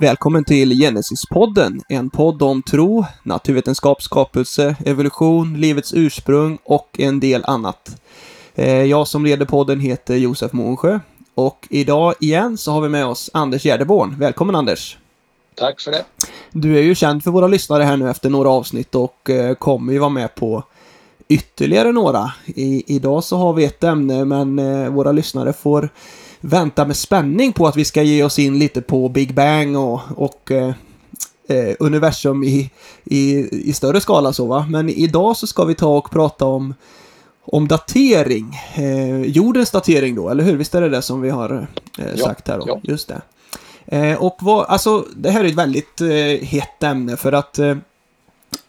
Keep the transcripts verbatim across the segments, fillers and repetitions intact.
Välkommen till Genesis-podden, en podd om tro, naturvetenskap, skapelse, evolution, livets ursprung och en del annat. Jag som leder podden heter Josef Månsjö och idag igen så har vi med oss Anders Gärdeborn. Välkommen Anders! Tack för det! Du är ju känd för våra lyssnare här nu efter några avsnitt och kommer ju vara med på ytterligare några. I, idag så har vi ett ämne, men våra lyssnare får vänta med spänning på att vi ska ge oss in lite på Big Bang och, och eh, universum i, i, i större skala så va. Men idag så ska vi ta och prata om, om datering, eh, jordens datering då, eller hur? Visst är det det som vi har eh, sagt här då? Ja, ja. Just det. Eh, och vad, alltså, det här är ett väldigt eh, hett ämne för att eh,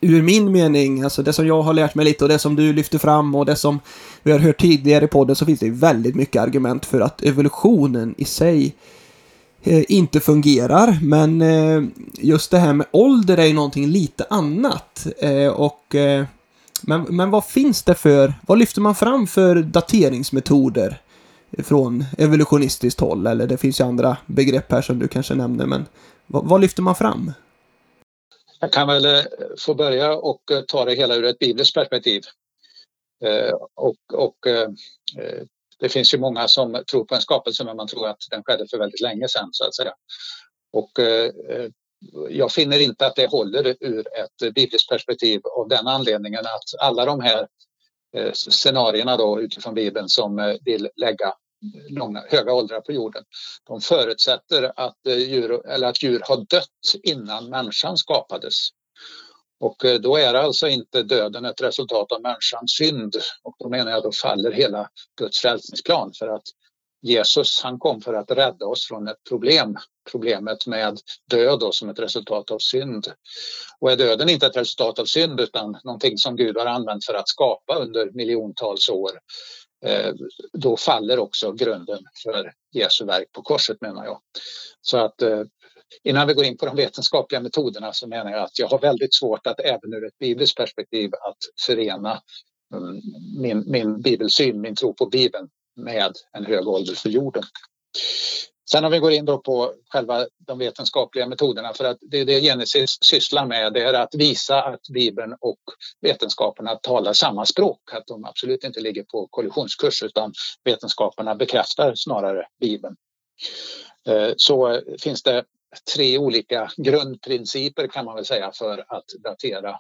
ur min mening, alltså det som jag har lärt mig lite och det som du lyfter fram och det som vi har hört tidigare i podden, så finns det väldigt mycket argument för att evolutionen i sig eh, inte fungerar. Men eh, just det här med ålder är ju någonting lite annat. Eh, och, eh, men, men vad finns det för, vad lyfter man fram för dateringsmetoder från evolutionistiskt håll? Eller det finns ju andra begrepp här som du kanske nämner, men vad, vad lyfter man fram? Jag kan väl få börja och ta det hela ur ett bibliskt perspektiv. Och, och det finns ju många som tror på en skapelse, men man tror att den skedde för väldigt länge sedan så att säga. Och jag finner inte att det håller ur ett bibliskt perspektiv av den anledningen att alla de här scenarierna då utifrån Bibeln som vill lägga långa, höga åldrar på jorden, de förutsätter att djur, eller att djur har dött innan människan skapades. Och då är alltså inte döden ett resultat av människans synd. Och då menar jag, då faller hela Guds frälsningsplan, för att Jesus, han kom för att rädda oss från ett problem. Problemet med död då, som ett resultat av synd. Och är döden inte ett resultat av synd utan någonting som Gud har använt för att skapa under miljontals år, då faller också grunden för Jesu verk på korset, menar jag. Så att innan vi går in på de vetenskapliga metoderna så menar jag att jag har väldigt svårt att även ur ett bibliskt perspektiv att förena min, min bibelsyn, min tro på Bibeln med en hög ålder för jorden. Sen om vi går in då på själva de vetenskapliga metoderna, för att det är det Genesis sysslar med, det är att visa att Bibeln och vetenskaperna talar samma språk, att de absolut inte ligger på kollisionskurs utan vetenskaperna bekräftar snarare Bibeln. Så finns det tre olika grundprinciper kan man väl säga för att datera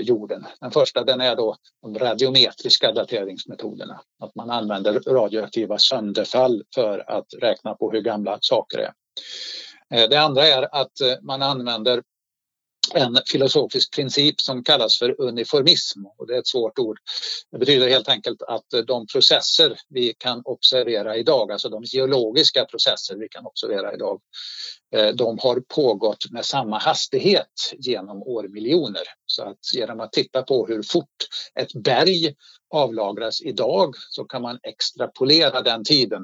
jorden. Den första, den är då de radiometriska dateringsmetoderna. Att man använder radioaktiva sönderfall för att räkna på hur gamla saker är. Det andra är att man använder en filosofisk princip som kallas för uniformism. Och det är ett svårt ord. Det betyder helt enkelt att de processer vi kan observera idag, alltså de geologiska processer vi kan observera idag, de har pågått med samma hastighet genom årmiljoner. Så att genom att titta på hur fort ett berg avlagras idag så kan man extrapolera den tiden,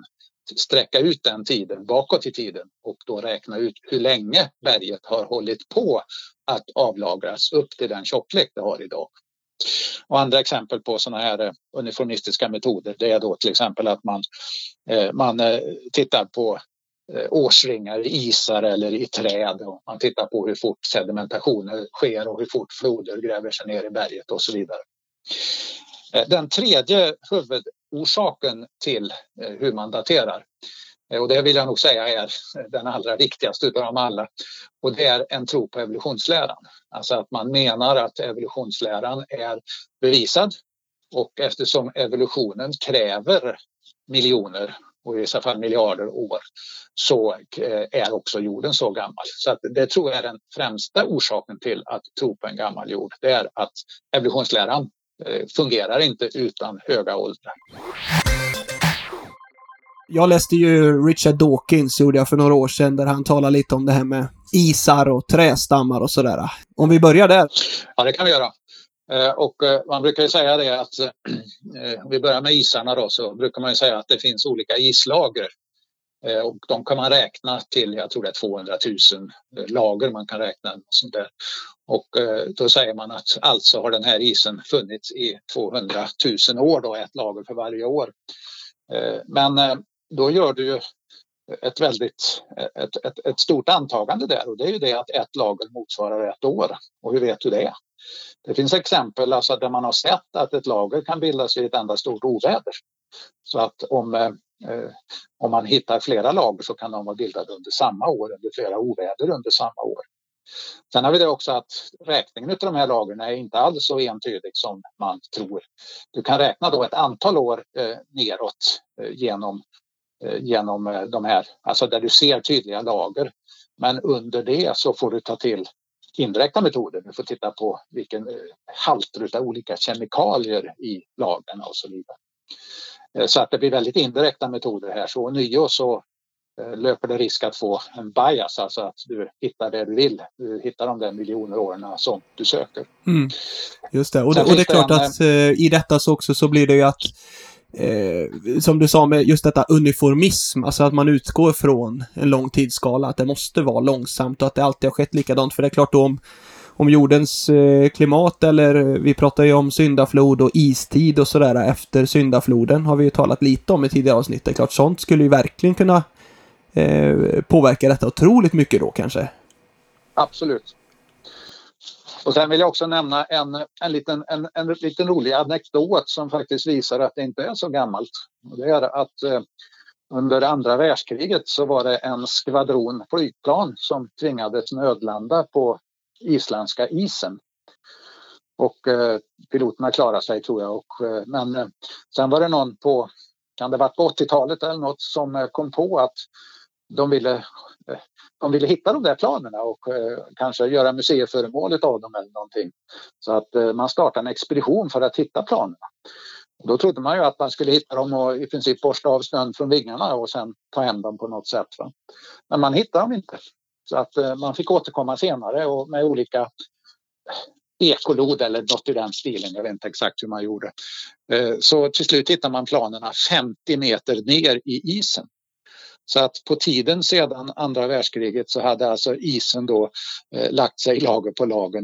sträcka ut den tiden bakåt i tiden och då räkna ut hur länge berget har hållit på att avlagras upp till den tjocklek det har idag. Och andra exempel på sådana här uniformistiska metoder, det är då till exempel att man, man tittar på årsringar i isar eller i träd, och man tittar på hur fort sedimentationer sker och hur fort floder gräver sig ner i berget och så vidare. Den tredje huvudorsaken till hur man daterar, och det vill jag nog säga är den allra viktigaste utav dem alla, och det är en tro på evolutionsläran. Alltså att man menar att evolutionsläran är bevisad, och eftersom evolutionen kräver miljoner och i vissa fall miljarder år, så är också jorden så gammal. Så att det tror jag är den främsta orsaken till att tro på en gammal jord. Det är att evolutionsläran fungerar inte utan höga åldrar. Jag läste ju Richard Dawkins, gjorde jag för några år sedan, där han talar lite om det här med isar och trästammar och sådär. Om vi börjar där. Ja, det kan vi göra. Och man brukar ju säga det att om vi börjar med isarna då, så brukar man ju säga att det finns olika islager. Och de kan man räkna till, jag tror det är tvåhundratusen lager man kan räkna. Sånt där. Och då säger man att alltså har den här isen funnits i tvåhundratusen år, då, ett lager för varje år. Men då gör du ju ett väldigt ett, ett, ett stort antagande där, och det är ju det att ett lager motsvarar ett år. Och hur vet du det? Det finns exempel alltså där man har sett att ett lager kan bildas i ett enda stort oväder. Så att om, eh, om man hittar flera lager så kan de vara bildade under samma år, under flera oväder under samma år. Sen har vi det också att räkningen av de här lagren är inte alls så entydig som man tror. Du kan räkna då ett antal år eh, neråt eh, genom, eh, genom eh, de här, alltså där du ser tydliga lager. Men under det så får du ta till indirekta metoder. Du får titta på vilken eh, halter av olika kemikalier i lagren och så vidare. Eh, så att det blir väldigt indirekta metoder här. Så ånyo så löper det risk att få en bias, alltså att du hittar det du vill. Du hittar de där miljoner åren som du söker. Mm. Just det, och, det, och det är klart en, att eh, i detta så också så blir det ju att eh, som du sa med just detta uniformism, alltså att man utgår från en lång tidsskala, att det måste vara långsamt och att det alltid har skett likadant. För det är klart då om, om jordens eh, klimat, eller vi pratar ju om syndaflod och istid och sådär efter syndafloden har vi ju talat lite om i tidigare avsnitt. Det är klart sånt skulle ju verkligen kunna Eh, påverkar detta otroligt mycket då kanske? Absolut. Och sen vill jag också nämna en, en, liten, en, en liten rolig anekdot som faktiskt visar att det inte är så gammalt. Och det är att eh, under andra världskriget så var det en skvadron flygplan som tvingades nödlanda på isländska isen. Och eh, piloterna klarade sig tror jag. Och, eh, men eh, sen var det någon på, kan det varit på åttiotalet eller något, som kom på att de ville, de ville hitta de där planerna och eh, kanske göra museiföremålet av dem eller någonting. Så att eh, man startade en expedition för att hitta planerna. Och då trodde man ju att man skulle hitta dem och i princip borsta av snön från vingarna och sen ta hem dem på något sätt. Va? Men man hittade dem inte. Så att eh, man fick återkomma senare och med olika ekolod eller något i den stilen, jag vet inte exakt hur man gjorde. Så till slut hittar man planerna femtio meter ner i isen. Så att på tiden sedan andra världskriget så hade alltså isen då lagt sig lager på lager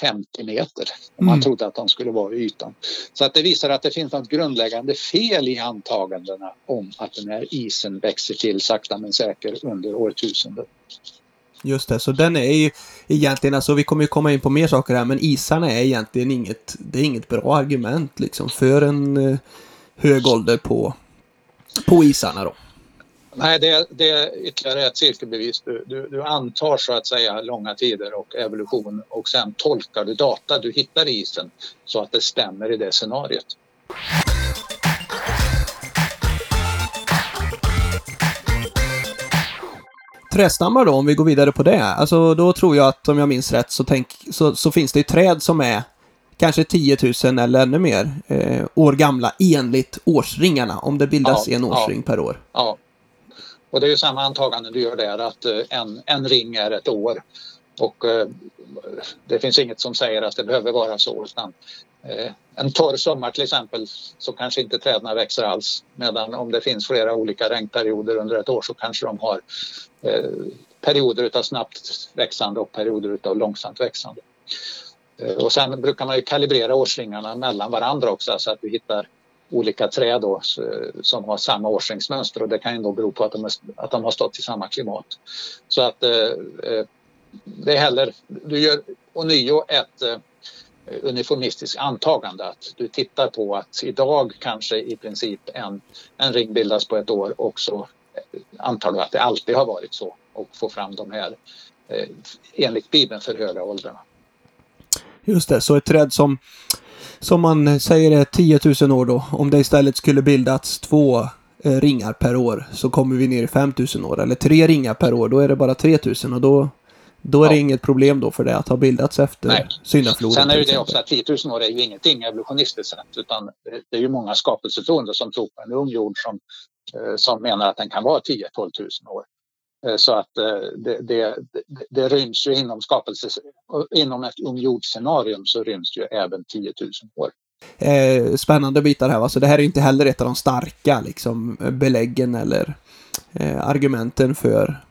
femtio meter. Man mm. trodde att de skulle vara i ytan. Så att det visar att det finns något grundläggande fel i antagandena om att den här isen växer till sakta men säkert under årtusenden. Just det, så den är ju egentligen, alltså vi kommer ju komma in på mer saker här, men isarna är egentligen inget, det är inget bra argument liksom för en eh, hög ålder på, på isarna då. Nej, det, det är ytterligare ett cirkelbevis. Du, du, du antar så att säga långa tider och evolution och sen tolkar du data du hittar i isen så att det stämmer i det scenariot. Trädstammar då, om vi går vidare på det. Alltså då tror jag att om jag minns rätt så, tänk, så, så finns det ju träd som är kanske tio tusen eller ännu mer eh, år gamla enligt årsringarna, om det bildas ja, en årsring ja, per år. Ja, och det är ju samma antagande du gör där att eh, en, en ring är ett år och eh, det finns inget som säger att det behöver vara så. Utan, eh, en torr sommar till exempel så kanske inte träden växer alls, medan om det finns flera olika regnperioder under ett år så kanske de har perioder av snabbt växande och perioder av långsamt växande. Och sen brukar man ju kalibrera årsringarna mellan varandra också så att vi hittar olika träd då, som har samma årsringsmönster, och det kan ju då bero på att de, är, att de har stått i samma klimat. Så att eh, det är heller, du gör ånyo ett eh, uniformistiskt antagande att du tittar på att idag kanske i princip en, en ring bildas på ett år och så antar du att det alltid har varit så och få fram de här eh, enligt Bibeln för höga åldrarna. Just det, så ett träd som som man säger är tio tusen år då, om det istället skulle bildats två eh, ringar per år så kommer vi ner i fem tusen år, eller tre ringar per år, då är det bara tre tusen och då, då är ja. det inget problem då för det att ha bildats efter syndafloden. Sen är ju det också att tio tusen år är ju ingenting evolutionistiskt sett, utan det är ju många skapelsetroende som tror på en ung jord som som menar att den kan vara tio till tolv tusen år. Så att det, det, det ryms ju inom skapelse, inom ett ungjordscenarium så ryms ju även tio tusen år. Eh, spännande bitar här, va? Så det här är inte heller ett av de starka liksom, beläggen eller eh, argumenten för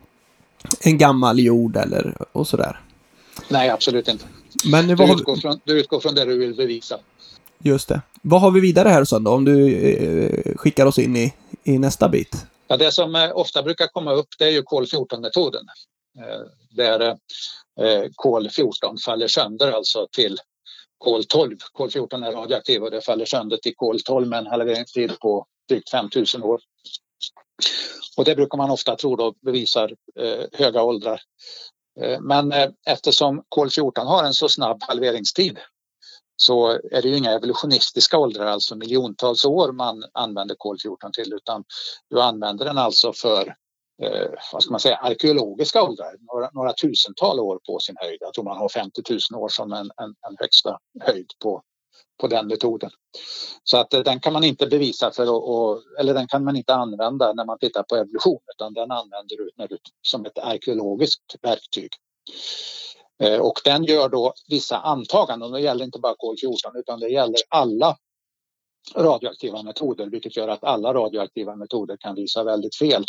en gammal jord eller, och sådär. Nej, absolut inte. Men du, har... utgår från, du utgår från det du vill bevisa. Just det. Vad har vi vidare här sen då om du eh, skickar oss in i, i nästa bit? Ja, det som ofta brukar komma upp, det är ju kol fjorton-metoden. Där kol fjorton faller sönder alltså till kol tolv. Kol fjorton är radioaktiv och det faller sönder till kol tolv med en halveringstid på drygt fem tusen år. Och det brukar man ofta tro då bevisar eh, höga åldrar. Eh, men eh, eftersom kol fjorton har en så snabb halveringstid så är det ju inga evolutionistiska åldrar, alltså miljontals år man använder kol fjorton till, utan du använder den alltså för eh, vad ska man säga, arkeologiska åldrar, några, några tusental år på sin höjd. Jag tror man har femtio tusen år som en, en, en högsta höjd på på den metoden. Så att den kan man inte bevisa för och, och, eller den kan man inte använda när man tittar på evolution, utan den använder du när du, som ett arkeologiskt verktyg. Eh, och den gör då vissa antaganden, och det gäller inte bara kol fjorton utan det gäller alla radioaktiva metoder, vilket gör att alla radioaktiva metoder kan visa väldigt fel.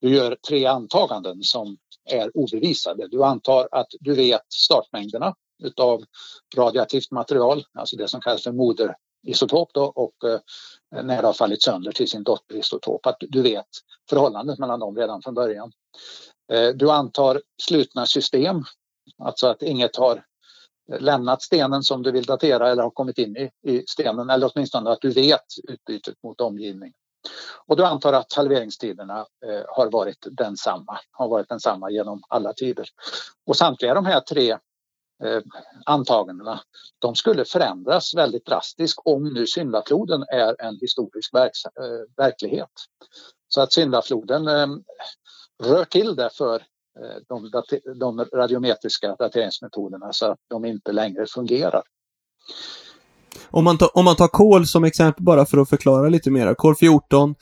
Du gör tre antaganden som är obevisade. Du antar att du vet startmängderna utav radioaktivt material, alltså det som kallas för moderisotop då, och eh, när det har fallit sönder till sin dotterisotop, att du vet förhållandet mellan dem redan från början. Eh, du antar slutna system, alltså att inget har lämnat stenen som du vill datera eller har kommit in i, i stenen, eller åtminstone att du vet utbytet mot omgivningen. Och du antar att halveringstiderna eh, har varit densamma, har varit densamma genom alla tider. Och samtliga de här tre Eh, antagandena, de skulle förändras väldigt drastiskt om nu syndafloden är en historisk verks- eh, verklighet. Så att syndafloden eh, rör till det för eh, de, date- de radiometriska dateringsmetoderna så att de inte längre fungerar. Om man, ta- om man tar kol som exempel bara för att förklara lite mer. kol fjorton,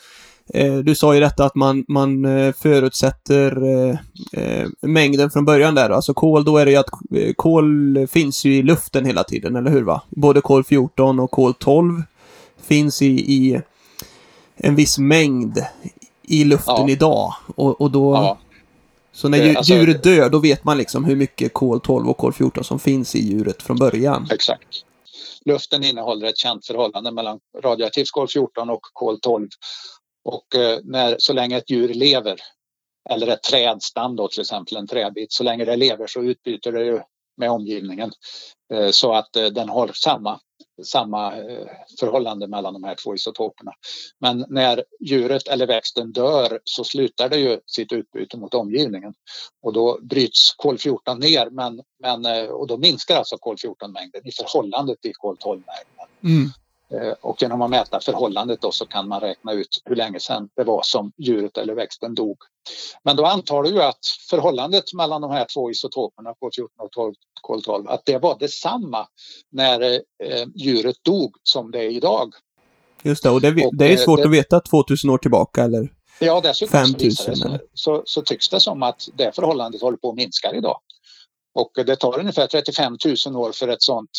eh, du sa ju detta att man, man förutsätter eh, eh, mängden från början där. Alltså kol, då är det ju att kol finns ju i luften hela tiden, eller hur va? Både kol fjorton och kol tolv finns i, i en viss mängd i luften ja. idag. Och, och då, ja. Så när djur, alltså, djuret dör, då vet man liksom hur mycket kol tolv och kol fjorton som finns i djuret från början. Exakt. Luften innehåller ett känt förhållande mellan radioaktivt kol fjorton och kol tolv. Och eh, när, så länge ett djur lever, eller ett trädstam då, till exempel en träbit, så länge det lever så utbyter det ju med omgivningen. Eh, så att eh, den har samma, samma eh, förhållande mellan de här två isotoperna. Men när djuret eller växten dör så slutar det ju sitt utbyte mot omgivningen. Och då bryts kol fjorton ner, men, men, eh, och då minskar alltså kol fjorton-mängden i förhållande till kol tolv-mängden. Mm. Och genom att mäta förhållandet då så kan man räkna ut hur länge sedan det var som djuret eller växten dog. Men då antar du ju att förhållandet mellan de här två isotoperna, kol fjorton och kol tolv, att det var detsamma när eh, djuret dog som det är idag. Just det, och det, och, det är svårt det, att veta tvåtusen år tillbaka eller ja, dessutom femtusen. Så, det, så, så tycks det som att det förhållandet håller på att minska idag. Och det tar ungefär trettiofem tusen år för ett sånt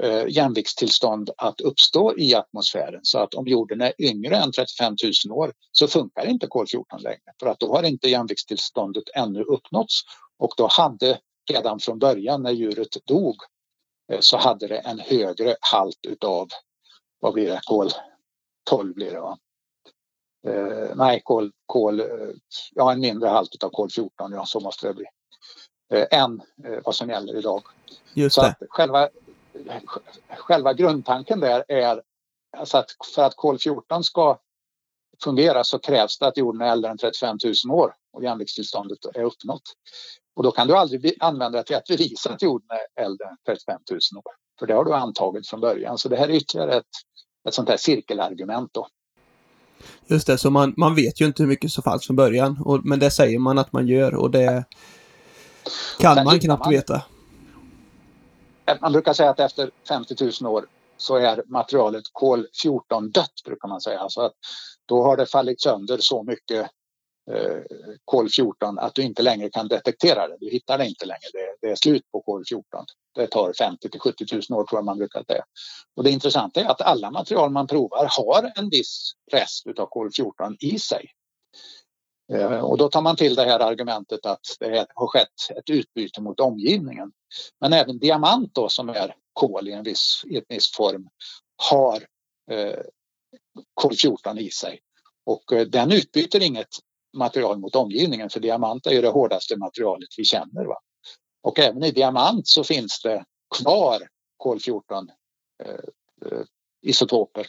Eh, jämviktstillstånd att uppstå i atmosfären, så att om jorden är yngre än trettiofem tusen år så funkar inte kol fjorton längre, för att då har inte jämviktstillståndet ännu uppnåtts, och då hade redan från början när djuret dog eh, så hade det en högre halt utav vad blir det? kol tolv blir det va? Eh, nej, kol, kol, ja en mindre halt utav kol fjorton, ja så måste det bli eh, än eh, vad som gäller idag. Just så det. Att själva Själva grundtanken där är alltså att för att kol fjorton ska fungera så krävs det att jorden är äldre än trettiofem tusen år och jämviktstillståndet är uppnått. Och då kan du aldrig använda det till att bevisa att jorden är äldre än trettiofem tusen år. För det har du antagit från början. Så det här är ytterligare ett, ett sånt här cirkelargument då. Just det, så man, man vet ju inte hur mycket som fanns från början. Och, men det säger man att man gör och det kan man, man knappt man. veta. Man brukar säga att efter femtio tusen år så är materialet kol fjorton dött, brukar man säga. Så att då har det fallit sönder så mycket eh, kol fjorton att du inte längre kan detektera det. Du hittar det inte längre. Det, det är slut på kol fjorton. Det tar femtio till sjuttio tusen år tror jag man brukar säga. Och det intressanta är att alla material man provar har en viss rest utav kol fjorton i sig. Och då tar man till det här argumentet att det har skett ett utbyte mot omgivningen. Men även diamant då, som är kol i en viss, i en viss form, har eh, kol fjorton i sig. Och den utbyter inget material mot omgivningen, för diamant är ju det hårdaste materialet vi känner. Va? Och även i diamant så finns det kvar kol fjorton eh, isotoper,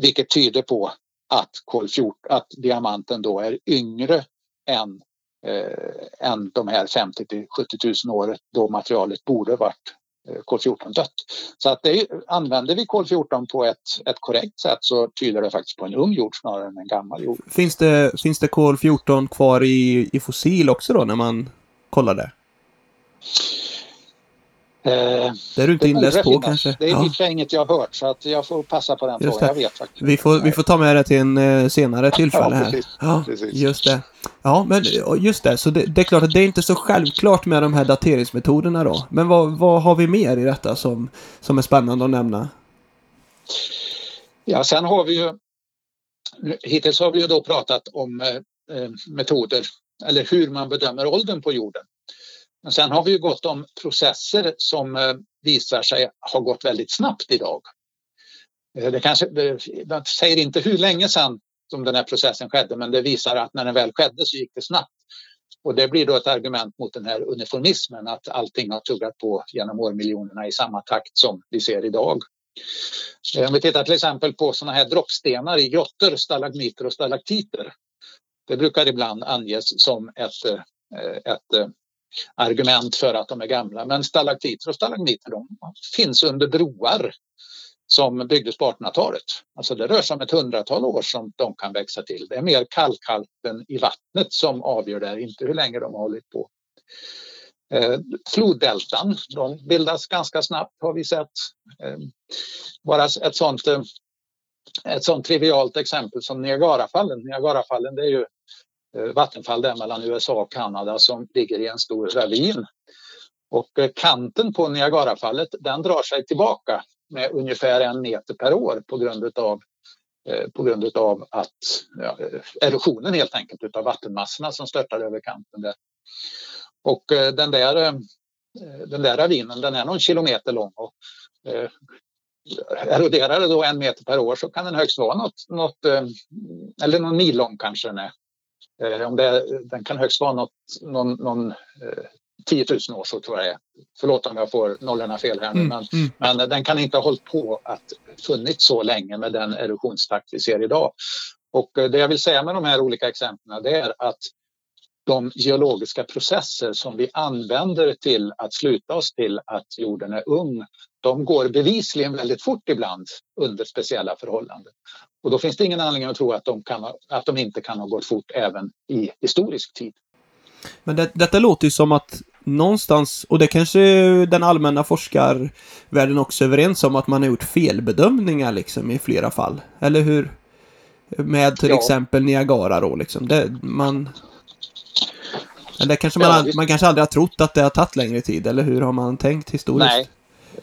vilket tyder på att, kol fjorton, att diamanten då är yngre än, eh, än de här femtio till sjuttio tusen året då materialet borde varit eh, kol fjorton dött. Så att det är, använder vi kol fjorton på ett, ett korrekt sätt så tyder det faktiskt på en ung jord snarare än en gammal jord. Finns det, finns det kol fjorton kvar i, i fossil också då när man kollar det? Eh, det är du inte inläst på kanske. Det är lite ja. inget jag har hört, så att jag får passa på den just frågan. Jag vet faktiskt. Vi får, vi får ta med det till en uh, senare tillfälle ja, här. Precis, ja, precis. Just det. Ja, men just det. Så det, det är klart att det är inte så självklart med de här dateringsmetoderna då. Men vad, vad har vi mer i detta som, som är spännande att nämna? Ja, sen har vi ju hittills har vi ju då pratat om eh, metoder eller hur man bedömer åldern på jorden. Men sen har vi ju gått om processer som visar sig ha gått väldigt snabbt idag. Det kanske, man säger inte hur länge sedan som den här processen skedde, men det visar att när den väl skedde så gick det snabbt. Och det blir då ett argument mot den här uniformismen, att allting har tuggat på genom årmiljonerna i samma takt som vi ser idag. Om vi tittar till exempel på såna här droppstenar i grottor, stalagmiter och stalaktiter. Det brukar ibland anges som ett... ett argument för att de är gamla, men stalaktiter och stalagmiter de finns under broar som byggdes på artonhundratalet. Alltså det rör sig om ett hundratal år som de kan växa till. Det är mer kalkhalten i vattnet som avgör det, inte hur länge de har hållit på. Eh, floddeltan, de bildas ganska snabbt har vi sett. Eh, bara ett sånt, ett sånt trivialt exempel som Niagarafallen. Niagarafallen det är ju vattenfall där mellan U S A och Kanada som ligger i en stor ravin. Och kanten på Niagarafallet den drar sig tillbaka med ungefär en meter per år på grund av, på grund av att, ja, erosionen helt enkelt utav vattenmassorna som störtar över kanten där. Och den där, den där ravinen den är någon kilometer lång och eh, eroderar det då en meter per år så kan den högst vara något, något eller någon mil lång kanske den är. Om det, den kan högst vara något, någon, någon eh, tiotusen år så tror jag det är. Förlåt om jag får nollorna fel här nu. Mm, men, mm. men den kan inte ha hållit på att funnits så länge med den erosionstakt vi ser idag. Och det jag vill säga med de här olika exemplen det är att de geologiska processer som vi använder till att sluta oss till att jorden är ung, de går bevisligen väldigt fort ibland under speciella förhållanden. Och då finns det ingen anledning att tro att de, kan ha, att de inte kan ha gått fort även i historisk tid. Men det, detta låter ju som att någonstans, och det kanske den allmänna forskarvärlden också är överens om, att man har gjort felbedömningar liksom i flera fall. Eller hur? Med till ja. exempel Niagara då liksom. Det, man... Men det kanske man, man kanske aldrig har trott att det har tagit längre tid, eller hur har man tänkt historiskt? Nej,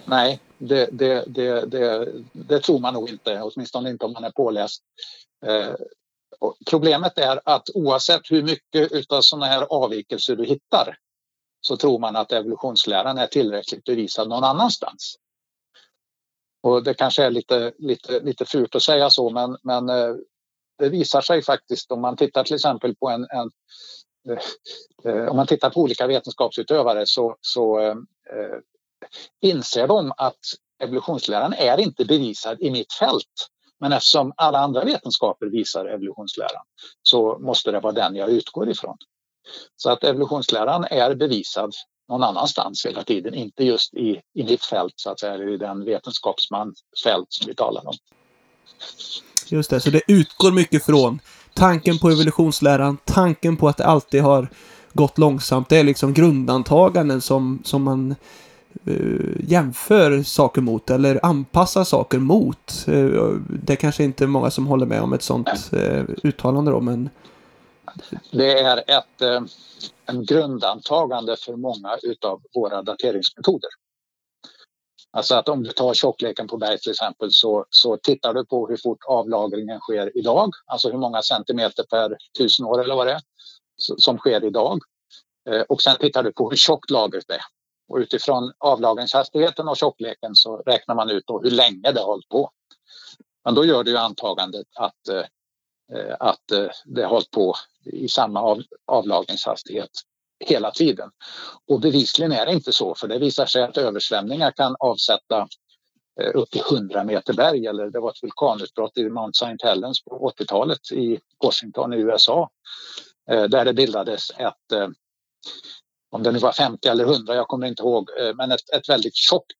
nej det, det, det, det, det tror man nog inte, åtminstone inte om man är påläst. Eh, problemet är att oavsett hur mycket av sådana här avvikelser du hittar så tror man att evolutionsläran är tillräckligt bevisad någon annanstans. Och det kanske är lite, lite, lite fult att säga så, men, men eh, det visar sig faktiskt om man tittar till exempel på en... en om man tittar på olika vetenskapsutövare så, så eh, inser de att evolutionsläran är inte bevisad i mitt fält. Men eftersom alla andra vetenskaper visar evolutionsläran så måste det vara den jag utgår ifrån. Så att evolutionsläran är bevisad någon annanstans hela tiden, inte just i, i mitt fält så att säga, eller i den vetenskapsmansfält som vi talar om. Just det, så det utgår mycket från tanken på evolutionsläran, tanken på att det alltid har gått långsamt. Det är liksom grundantaganden som, som man uh, jämför saker mot eller anpassar saker mot. Uh, det kanske inte är många som håller med om ett sånt uh, uttalande då, men... Det är ett uh, en grundantagande för många utav våra dateringsmetoder. Alltså att om du tar tjockleken på berg till exempel så, så tittar du på hur fort avlagringen sker idag. Alltså hur många centimeter per tusen år eller vad det är som sker idag. Och sen tittar du på hur tjockt lagret är. Och utifrån avlagringshastigheten och tjockleken så räknar man ut då hur länge det har hållit på. Men då gör du ju antagandet att att det har hållit på i samma avlagringshastighet hela tiden. Och bevisligen är det inte så, för det visar sig att översvämningar kan avsätta upp till hundra meter berg. Eller det var ett vulkanutbrott i Mount Saint Helens på åttiotalet i Washington i U S A. Där det bildades ett, om det nu var femtio eller hundra, jag kommer inte ihåg, men ett, ett väldigt tjockt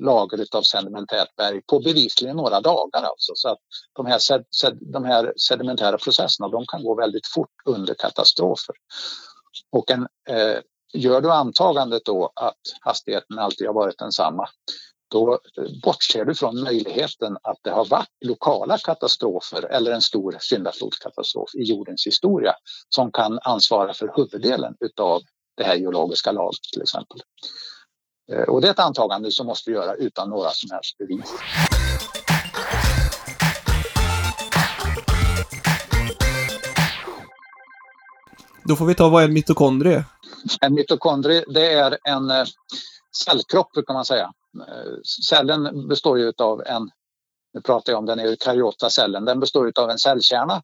lager av sedimentärt berg på bevisligen några dagar. Alltså. Så att de här, sed, sed, de här sedimentära processerna, de kan gå väldigt fort under katastrofer. Och en, eh, gör du antagandet då att hastigheten alltid har varit densamma, då bortser du från möjligheten att det har varit lokala katastrofer eller en stor syndaflodskatastrof i jordens historia som kan ansvara för huvuddelen utav det här geologiska lagret till exempel. Och det är ett antagande som måste vi göra utan några som helst bevis. Då får vi ta vad en mitokondrie. En mitokondrie, det är en cellkropp kan man säga. Cellen består ju av en, nu pratar jag om den eukaryota cellen, den består ju av en cellkärna.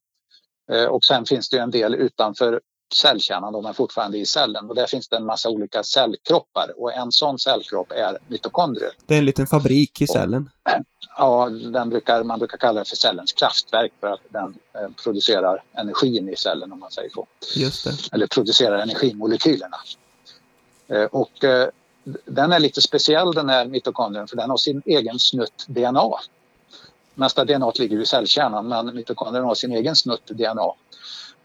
Och sen finns det ju en del utanför cellkärnan, de är fortfarande i cellen. Och där finns det en massa olika cellkroppar. Och en sån cellkropp är mitokondrier. Det är en liten fabrik i cellen. Och, ja, den brukar, man brukar kalla det för cellens kraftverk. För att den eh, producerar energin i cellen, om man säger så. Just det. Eller producerar energimolekylerna. Eh, och eh, den är lite speciell, den här mitokondrien. För den har sin egen snutt D N A. Mesta D N A ligger i cellkärnan. Men mitokondrien har sin egen snutt D N A.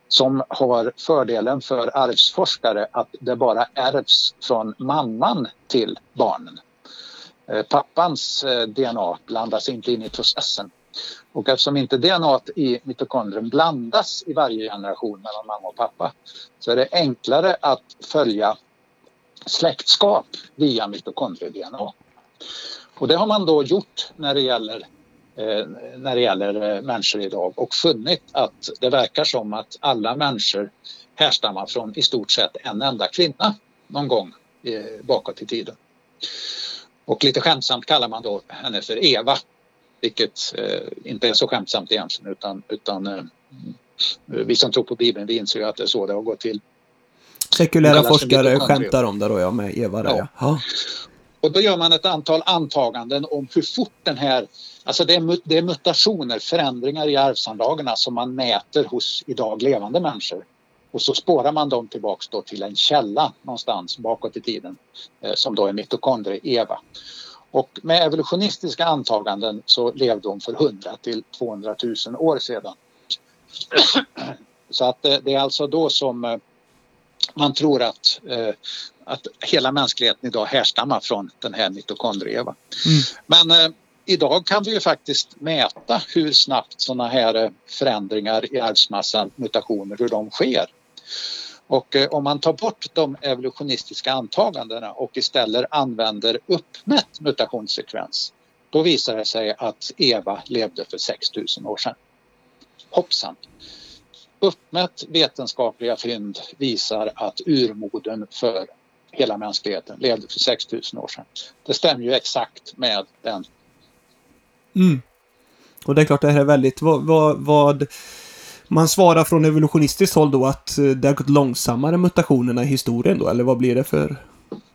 Som har fördelen för arvsforskare att det bara ärvs från mamman till barnen. Pappans D N A blandas inte in i processen. Och eftersom inte D N A i mitokondrien blandas i varje generation mellan mamma och pappa, så är det enklare att följa släktskap via mitokondrie-D N A. Och det har man då gjort när det gäller när det gäller människor idag och funnit att det verkar som att alla människor härstammar från i stort sett en enda kvinna någon gång bakåt i tiden. Och lite skämtsamt kallar man då henne för Eva, vilket inte är så skämtsamt egentligen, utan, utan vi som tror på Bibeln, vi inser ju att det är så det har gått till. Sekulära forskare skämtar om det då, jag med Eva där. Ja. Ja. Och då gör man ett antal antaganden om hur fort den här, alltså det är, det är mutationer, förändringar i arvsanlagarna som man mäter hos idag levande människor. Och så spårar man dem tillbaka då till en källa någonstans bakåt i tiden eh, som då är mitokondrie Eva. Och med evolutionistiska antaganden så levde de för hundra till tvåhundratusen år sedan. Så att eh, det är alltså då som eh, man tror att... Eh, att hela mänskligheten idag härstammar från den här mitokondrie-Eva. Mm. Men eh, idag kan vi ju faktiskt mäta hur snabbt sådana här eh, förändringar i arvsmassan, mutationer, hur de sker. Och eh, om man tar bort de evolutionistiska antagandena och istället använder uppmätt mutationssekvens, då visar det sig att Eva levde för sex tusen år sedan. Hoppsan! Uppmätt vetenskapliga fynd visar att urmoden för hela mänskligheten levde för sex tusen år sedan. Det stämmer ju exakt med den. Mm. Och det är klart, det här är väldigt... Vad, vad, vad man svarar från evolutionistiskt håll då, att det har gått långsammare mutationerna i historien då, eller vad blir det för...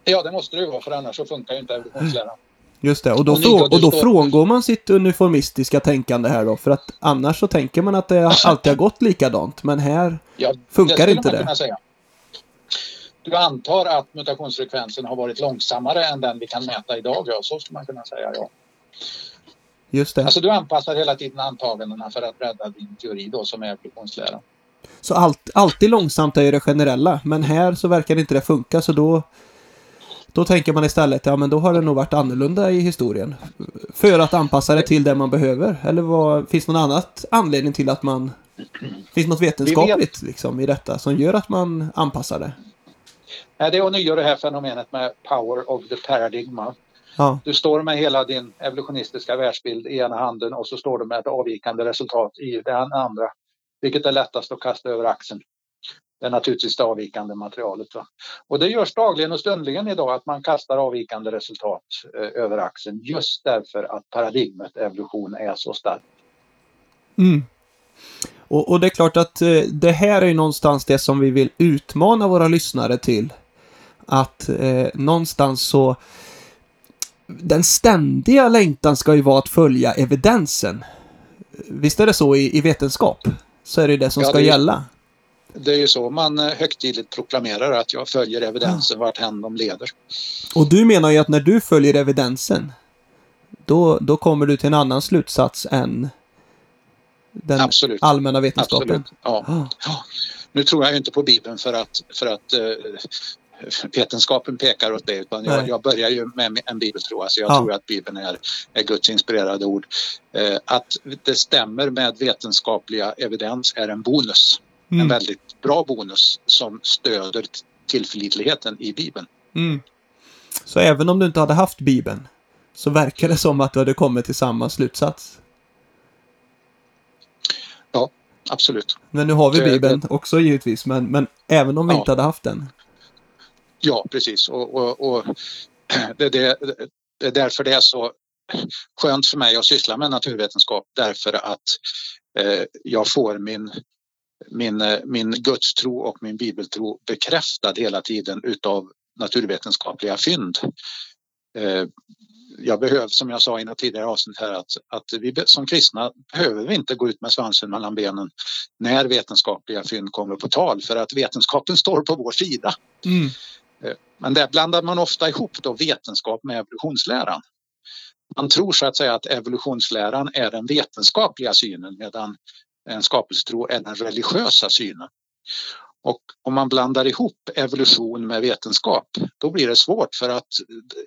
Ja, det måste det ju vara, för annars så funkar ju inte evolutionsläran. Just det, och då, och frå- och då står... frångår man sitt uniformistiska tänkande här då, för att annars så tänker man att det alltid har gått likadant, men här ja, funkar det inte det. Säga. Du antar att mutationsfrekvensen har varit långsammare än den vi kan mäta idag, ja, så skulle man kunna säga, ja. Just det. Alltså du anpassar hela tiden antagandena för att bredda din teori då, som är evolutionsläran. Så allt, alltid långsamt är ju det generella, men här så verkar det inte det funka, så då... Då tänker man istället, ja men då har det nog varit annorlunda i historien. För att anpassa det till det man behöver. Eller vad, finns någon annan anledning till att man... Finns något vetenskapligt liksom, i detta som gör att man anpassar det? Nej, det är ånyo det här fenomenet med power of the paradigma. Ja. Du står med hela din evolutionistiska världsbild i ena handen och så står du med ett avvikande resultat i den andra. Vilket är lättast att kasta över axeln. Det är naturligtvis det avvikande materialet. Va? Och det görs dagligen och stundligen idag att man kastar avvikande resultat eh, över axeln. Just därför att paradigmet evolution är så starkt. Mm. Och, och det är klart att eh, det här är ju någonstans det som vi vill utmana våra lyssnare till. Att eh, någonstans så... Den ständiga längtan ska ju vara att följa evidensen. Visst är det så i, i vetenskap? Så är det det som ja, ska det är, gälla. Det är ju så man högtidligt proklamerar att jag följer evidensen ja. vart hän de leder. Och du menar ju att när du följer evidensen då, då kommer du till en annan slutsats än den Absolut. allmänna vetenskapen. Absolut. Ja. Ah. Ja. Nu tror jag ju inte på Bibeln för att... För att eh, vetenskapen pekar åt det, utan jag, jag börjar ju med en bibeltro, alltså jag ja. tror att Bibeln är, är Guds inspirerade ord. Eh, att det stämmer med vetenskapliga evidens är en bonus, mm. en väldigt bra bonus som stöder tillförlitligheten i Bibeln. Mm. Så även om du inte hade haft Bibeln så verkar det som att du hade kommit till samma slutsats? Ja, absolut. Men nu har vi Bibeln det, det... också givetvis, men, men även om vi ja. inte hade haft den? Ja, precis. Och, och, och det, det, det är därför det är så skönt för mig att syssla med naturvetenskap. Därför att eh, jag får min, min, min gudstro och min bibeltro bekräftad hela tiden utav naturvetenskapliga fynd. Eh, jag behöver, som jag sa i något tidigare avsnitt här, att, att vi som kristna behöver vi inte gå ut med svansen mellan benen när vetenskapliga fynd kommer på tal. För att vetenskapen står på vår sida. Mm. Men där blandar man ofta ihop då vetenskap med evolutionsläran. Man tror så att säga att evolutionsläran är den vetenskapliga synen medan en skapelsetro är den religiösa synen. Och om man blandar ihop evolution med vetenskap då blir det svårt, för att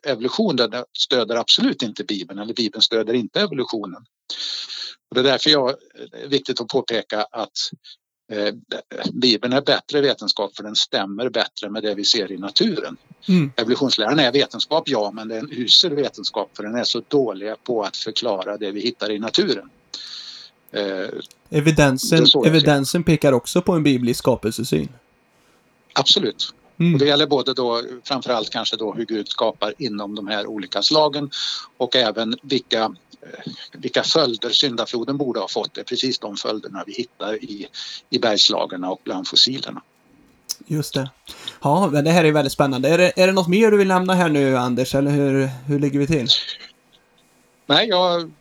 evolutionen stöder absolut inte Bibeln, eller Bibeln stöder inte evolutionen. Och det är därför jag är viktigt att påpeka att Bibeln är bättre vetenskap för den stämmer bättre med det vi ser i naturen. Mm. Evolutionsläran är vetenskap, ja, men det är en usel vetenskap för den är så dålig på att förklara det vi hittar i naturen. Eh, evidensen evidensen pekar också på en biblisk skapelsesyn. Absolut. Mm. Och det gäller både då, framförallt kanske då hur Gud skapar inom de här olika slagen och även vilka vilka följder syndafloden borde ha fått. Det är precis de följderna vi hittar i, i bergslagarna och bland fossilerna. Just det. Ja, men det här är väldigt spännande. Är det, är det något mer du vill nämna här nu, Anders? Eller hur, hur ligger vi till? Nej, jag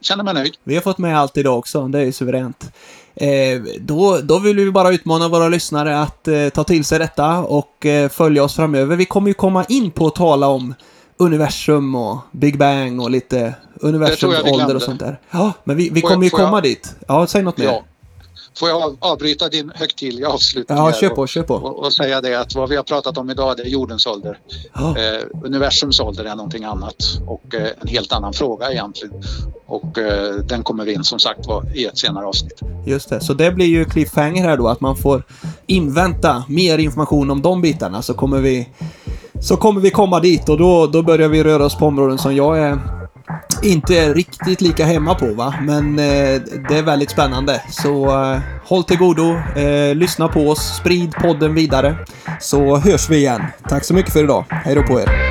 känner mig nöjd. Vi har fått med allt idag också. Det är ju suveränt. Eh, då, då vill vi bara utmana våra lyssnare att eh, ta till sig detta och eh, följa oss framöver. Vi kommer ju komma in på att tala om universum och Big Bang och lite universums ålder och sånt där. Ja, men vi, vi kommer jag, ju komma jag, dit. Ja, säg något mer. Ja. Får jag avbryta din högtidliga avslutning? Ja, kör på, och, kör på. Och, och säga det att vad vi har pratat om idag, det är jordens ålder. Ja. Eh, universums ålder är någonting annat och eh, en helt annan fråga egentligen. Och eh, den kommer vi in som sagt var, i ett senare avsnitt. Just det, så det blir ju cliffhanger här då, att man får invänta mer information om de bitarna, så kommer vi Så kommer vi komma dit och då, då börjar vi röra oss på områden som jag är inte är riktigt lika hemma på, va? Men eh, det är väldigt spännande. Så eh, håll till godo, eh, lyssna på oss, sprid podden vidare. Så hörs vi igen. Tack så mycket för idag. Hej då på er.